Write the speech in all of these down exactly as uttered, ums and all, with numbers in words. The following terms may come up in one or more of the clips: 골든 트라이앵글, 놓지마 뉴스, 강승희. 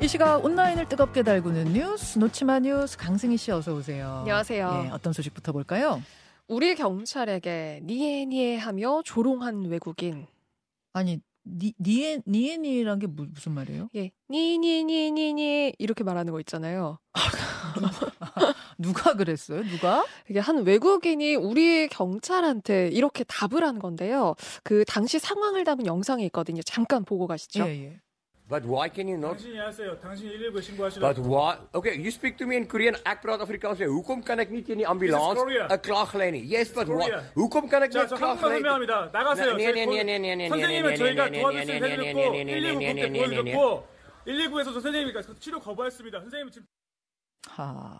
이 시각 온라인을 뜨겁게 달구는 뉴스 놓지마 뉴스 강승희 씨 어서 오세요. 안녕하세요. 예, 어떤 소식부터 볼까요? 우리 경찰에게 니에 니에 하며 조롱한 외국인. 아니 니, 니에 니에 니에란 게 무슨 말이에요? 예, 니에 니에 니에 니에 니에 이렇게 말하는 거 있잖아요. 누가 그랬어요? 누가? 이게 한 외국인이 우리 경찰한테 이렇게 답을 한 건데요. 그 당시 상황을 담은 영상이 있거든요. 잠깐 보고 가시죠. 예, 예. But why can you not? 당신이 하세요. 당신 일일구 신고하시라고. But why? Okay, you speak to me in Korean. Ek praat Afrikaans. Hoekom kan ek nie teen die ambulans 'n klag lê nie? Yes, but why? Hoekom kan ek nie klag lê nie? 나가세요. 네, 네, 네, 네, 네, 네. 선생님은 저희가 도와줄 수 있고 일일구 보고 일일구에서도 선생님이니까 치료 거부했습니다. 선생님은 지금 하.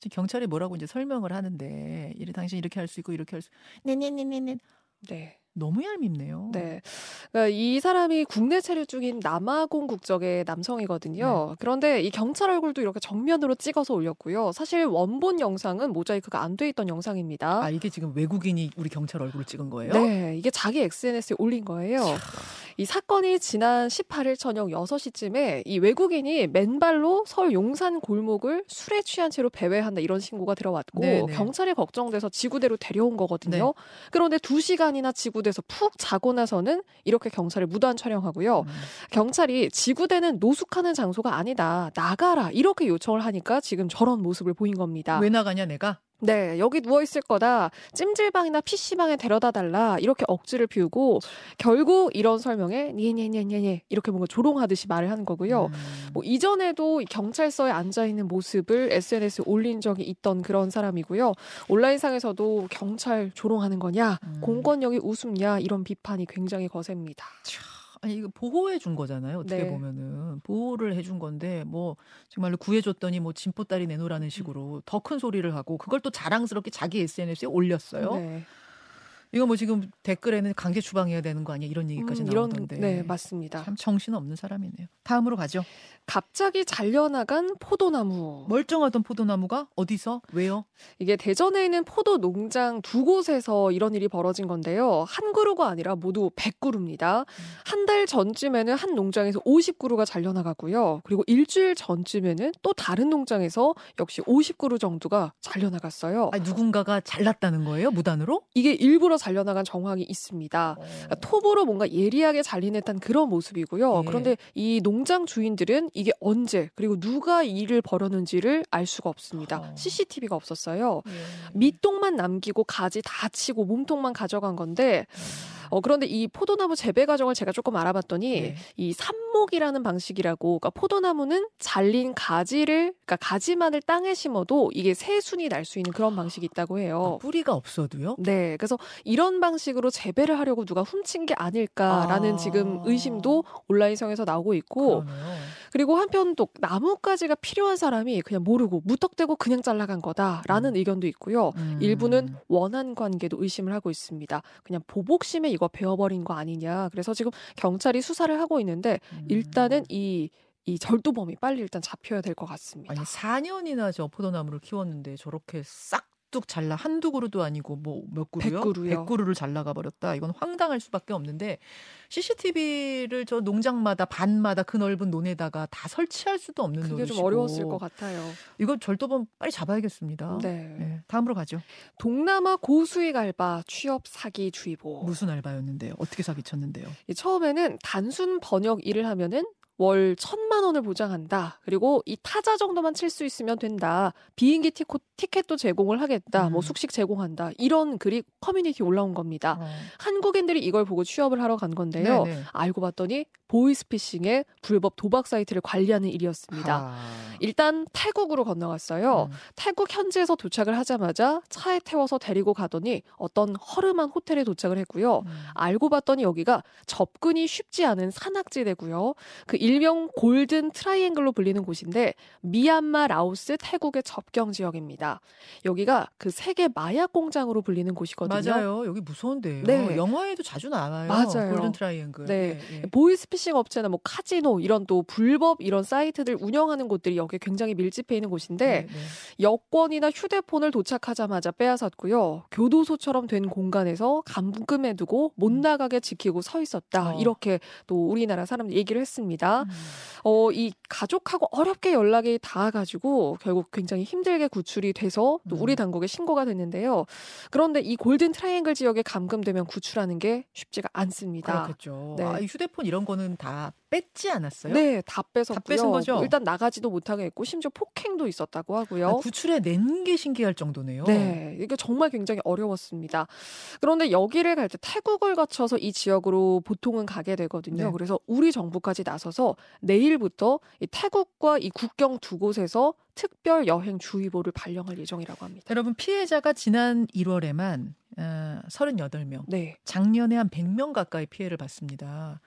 지금 경찰이 뭐라고 이제 설명을 하는데 이래 당신 이렇게 할 수 있고 이렇게 할 수. 네, 네, 네, 네, 네. 네. 너무 얄밉네요. 네, 그러니까 이 사람이 국내 체류 중인 남아공 국적의 남성이거든요. 네. 그런데 이 경찰 얼굴도 이렇게 정면으로 찍어서 올렸고요. 사실 원본 영상은 모자이크가 안 돼 있던 영상입니다. 아, 이게 지금 외국인이 우리 경찰 얼굴을 찍은 거예요? 네, 이게 자기 에스엔에스에 올린 거예요. 차. 이 사건이 지난 십팔 일 저녁 여섯 시쯤에 이 외국인이 맨발로 서울 용산 골목을 술에 취한 채로 배회한다 이런 신고가 들어왔고 네, 네. 경찰이 걱정돼서 지구대로 데려온 거거든요. 네. 그런데 두 시간이나 지구대 에서 푹 자고 나서는 이렇게 경찰을 무단 촬영하고요. 음. 경찰이 지구대는 노숙하는 장소가 아니다. 나가라. 이렇게 요청을 하니까 지금 저런 모습을 보인 겁니다. 왜 나가냐 내가? 네. 여기 누워있을 거다. 찜질방이나 피씨방에 데려다 달라. 이렇게 억지를 피우고 결국 이런 설명에 니에니에니에니에 이렇게 뭔가 조롱하듯이 말을 하는 거고요. 음. 뭐 이전에도 경찰서에 앉아있는 모습을 에스엔에스에 올린 적이 있던 그런 사람이고요. 온라인상에서도 경찰 조롱하는 거냐, 음. 공권력이 우습냐 이런 비판이 굉장히 거셉니다. 아니 이거 보호해 준 거잖아요. 어떻게 네. 보면은 보호를 해준 건데 뭐 정말로 구해줬더니 뭐 진포다리 내놓으라는 식으로 더 큰 소리를 하고 그걸 또 자랑스럽게 자기 에스엔에스에 올렸어요. 네. 이거 뭐 지금 댓글에는 강제 추방해야 되는 거 아니야 이런 얘기까지 음, 이런, 나오던데. 네 맞습니다. 참 정신없는 사람이네요. 다음으로 가죠. 갑자기 잘려나간 포도나무. 멀쩡하던 포도나무가 어디서? 왜요? 이게 대전에 있는 포도 농장 두 곳에서 이런 일이 벌어진 건데요. 한 그루가 아니라 모두 백 그루입니다. 음. 한 달 전쯤에는 한 농장에서 오십 그루가 잘려나갔고요. 그리고 일주일 전쯤에는 또 다른 농장에서 역시 오십 그루 정도가 잘려나갔어요. 아니, 누군가가 잘랐다는 거예요? 무단으로? 이게 일부러 잘려나간 정황이 있습니다. 그러니까 톱으로 뭔가 예리하게 잘리냈던 그런 모습이고요. 네. 그런데 이 농장 주인들은 이게 언제 그리고 누가 일을 벌였는지를 알 수가 없습니다. 어. 씨씨티비가 없었어요. 네. 밑동만 남기고 가지 다 치고 몸통만 가져간 건데 어, 그런데 이 포도나무 재배 과정을 제가 조금 알아봤더니 네. 이 삽목이라는 방식이라고 그러니까 포도나무는 잘린 가지를 그러니까 가지만을 땅에 심어도 이게 새순이 날 수 있는 그런 방식이 있다고 해요. 아, 뿌리가 없어도요? 네. 그래서 이런 방식으로 재배를 하려고 누가 훔친 게 아닐까라는 아. 지금 의심도 온라인상에서 나오고 있고 그러네요. 그리고 한편 또 나뭇가지가 필요한 사람이 그냥 모르고 무턱대고 그냥 잘라간 거다라는 음. 의견도 있고요. 음. 일부는 원한 관계도 의심을 하고 있습니다. 그냥 보복심에 이거 베어버린 거 아니냐. 그래서 지금 경찰이 수사를 하고 있는데 음. 일단은 이, 이 절도범이 빨리 일단 잡혀야 될 것 같습니다. 아니 사 년이나 저 포도나무를 키웠는데 저렇게 싹 뚝 잘라 한두 그루도 아니고 뭐 몇 그루요? 백 그루요. 백 그루를 잘라가 버렸다. 이건 황당할 수밖에 없는데 씨씨티비를 저 농장마다 반마다 그 넓은 논에다가 다 설치할 수도 없는 그게 노릇이고. 좀 어려웠을 것 같아요. 이거 절도범 빨리 잡아야겠습니다. 네. 네. 다음으로 가죠. 동남아 고수익 알바 취업 사기 주의보. 무슨 알바였는데요? 어떻게 사기쳤는데요? 처음에는 단순 번역 일을 하면은 월 천만 원을 보장한다. 그리고 이 타자 정도만 칠 수 있으면 된다. 비행기 티코, 티켓도 제공을 하겠다. 음. 뭐 숙식 제공한다. 이런 글이 커뮤니티에 올라온 겁니다. 어. 한국인들이 이걸 보고 취업을 하러 간 건데요. 네네. 알고 봤더니 보이스피싱의 불법 도박 사이트를 관리하는 일이었습니다. 아. 일단 태국으로 건너갔어요. 음. 태국 현지에서 도착을 하자마자 차에 태워서 데리고 가더니 어떤 허름한 호텔에 도착을 했고요. 음. 알고 봤더니 여기가 접근이 쉽지 않은 산악지대고요. 그 일명 골든 트라이앵글로 불리는 곳인데 미얀마, 라오스, 태국의 접경 지역입니다. 여기가 그 세계 마약 공장으로 불리는 곳이거든요. 맞아요. 여기 무서운데요. 네. 영화에도 자주 나와요. 맞아요. 골든 트라이앵글. 네. 네. 보이스피싱 업체나 뭐 카지노 이런 또 불법 이런 사이트들 운영하는 곳들이 여기에 굉장히 밀집해 있는 곳인데 네, 네. 여권이나 휴대폰을 도착하자마자 빼앗았고요. 교도소처럼 된 공간에서 감금해 두고 못 나가게 지키고 서 있었다. 어. 이렇게 또 우리나라 사람들 얘기를 했습니다. 음. 어, 이 가족하고 어렵게 연락이 닿아가지고 결국 굉장히 힘들게 구출이 돼서 또 우리 당국에 신고가 됐는데요. 그런데 이 골든 트라이앵글 지역에 감금되면 구출하는 게 쉽지가 않습니다. 그렇겠죠. 네. 아, 이 휴대폰 이런 거는 다 뺐지 않았어요? 네, 다 뺏었고요. 다 뺏은 거죠? 일단 나가지도 못하게 했고 심지어 폭행도 있었다고 하고요. 아, 구출해낸 게 신기할 정도네요. 네, 이게 정말 굉장히 어려웠습니다. 그런데 여기를 갈 때 태국을 거쳐서 이 지역으로 보통은 가게 되거든요. 네. 그래서 우리 정부까지 나서서 내일부터 이 태국과 이 국경 두 곳에서 특별 여행 주의보를 발령할 예정이라고 합니다. 여러분, 피해자가 지난 일월에만 어, 서른여덟 명, 네. 작년에 한 백 명 가까이 피해를 봤습니다.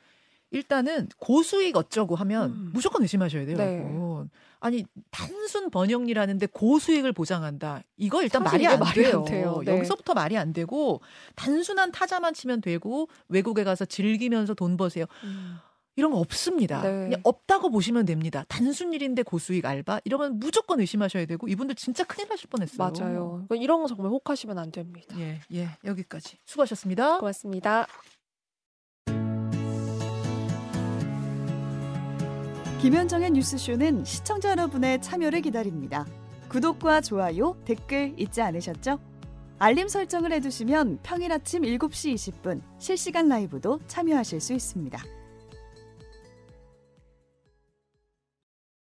일단은 고수익 어쩌고 하면 음. 무조건 의심하셔야 돼요. 네. 여러분. 아니 단순 번영리라는데 고수익을 보장한다. 이거 일단 말이 안, 말이 안 돼요. 돼요. 네. 여기서부터 말이 안 되고 단순한 타자만 치면 되고 외국에 가서 즐기면서 돈 버세요. 음. 이런 거 없습니다. 네. 그냥 없다고 보시면 됩니다. 단순 일인데 고수익 알바 이러면 무조건 의심하셔야 되고 이분들 진짜 큰일 나실 뻔했어요. 맞아요. 이런 거 정말 혹하시면 안 됩니다. 예, 예. 여기까지 수고하셨습니다. 고맙습니다. 김현정의 뉴스쇼는 시청자 여러분의 참여를 기다립니다. 구독과 좋아요, 댓글 잊지 않으셨죠? 알림 설정을 해두시면 평일 아침 일곱 시 이십 분 실시간 라이브도 참여하실 수 있습니다.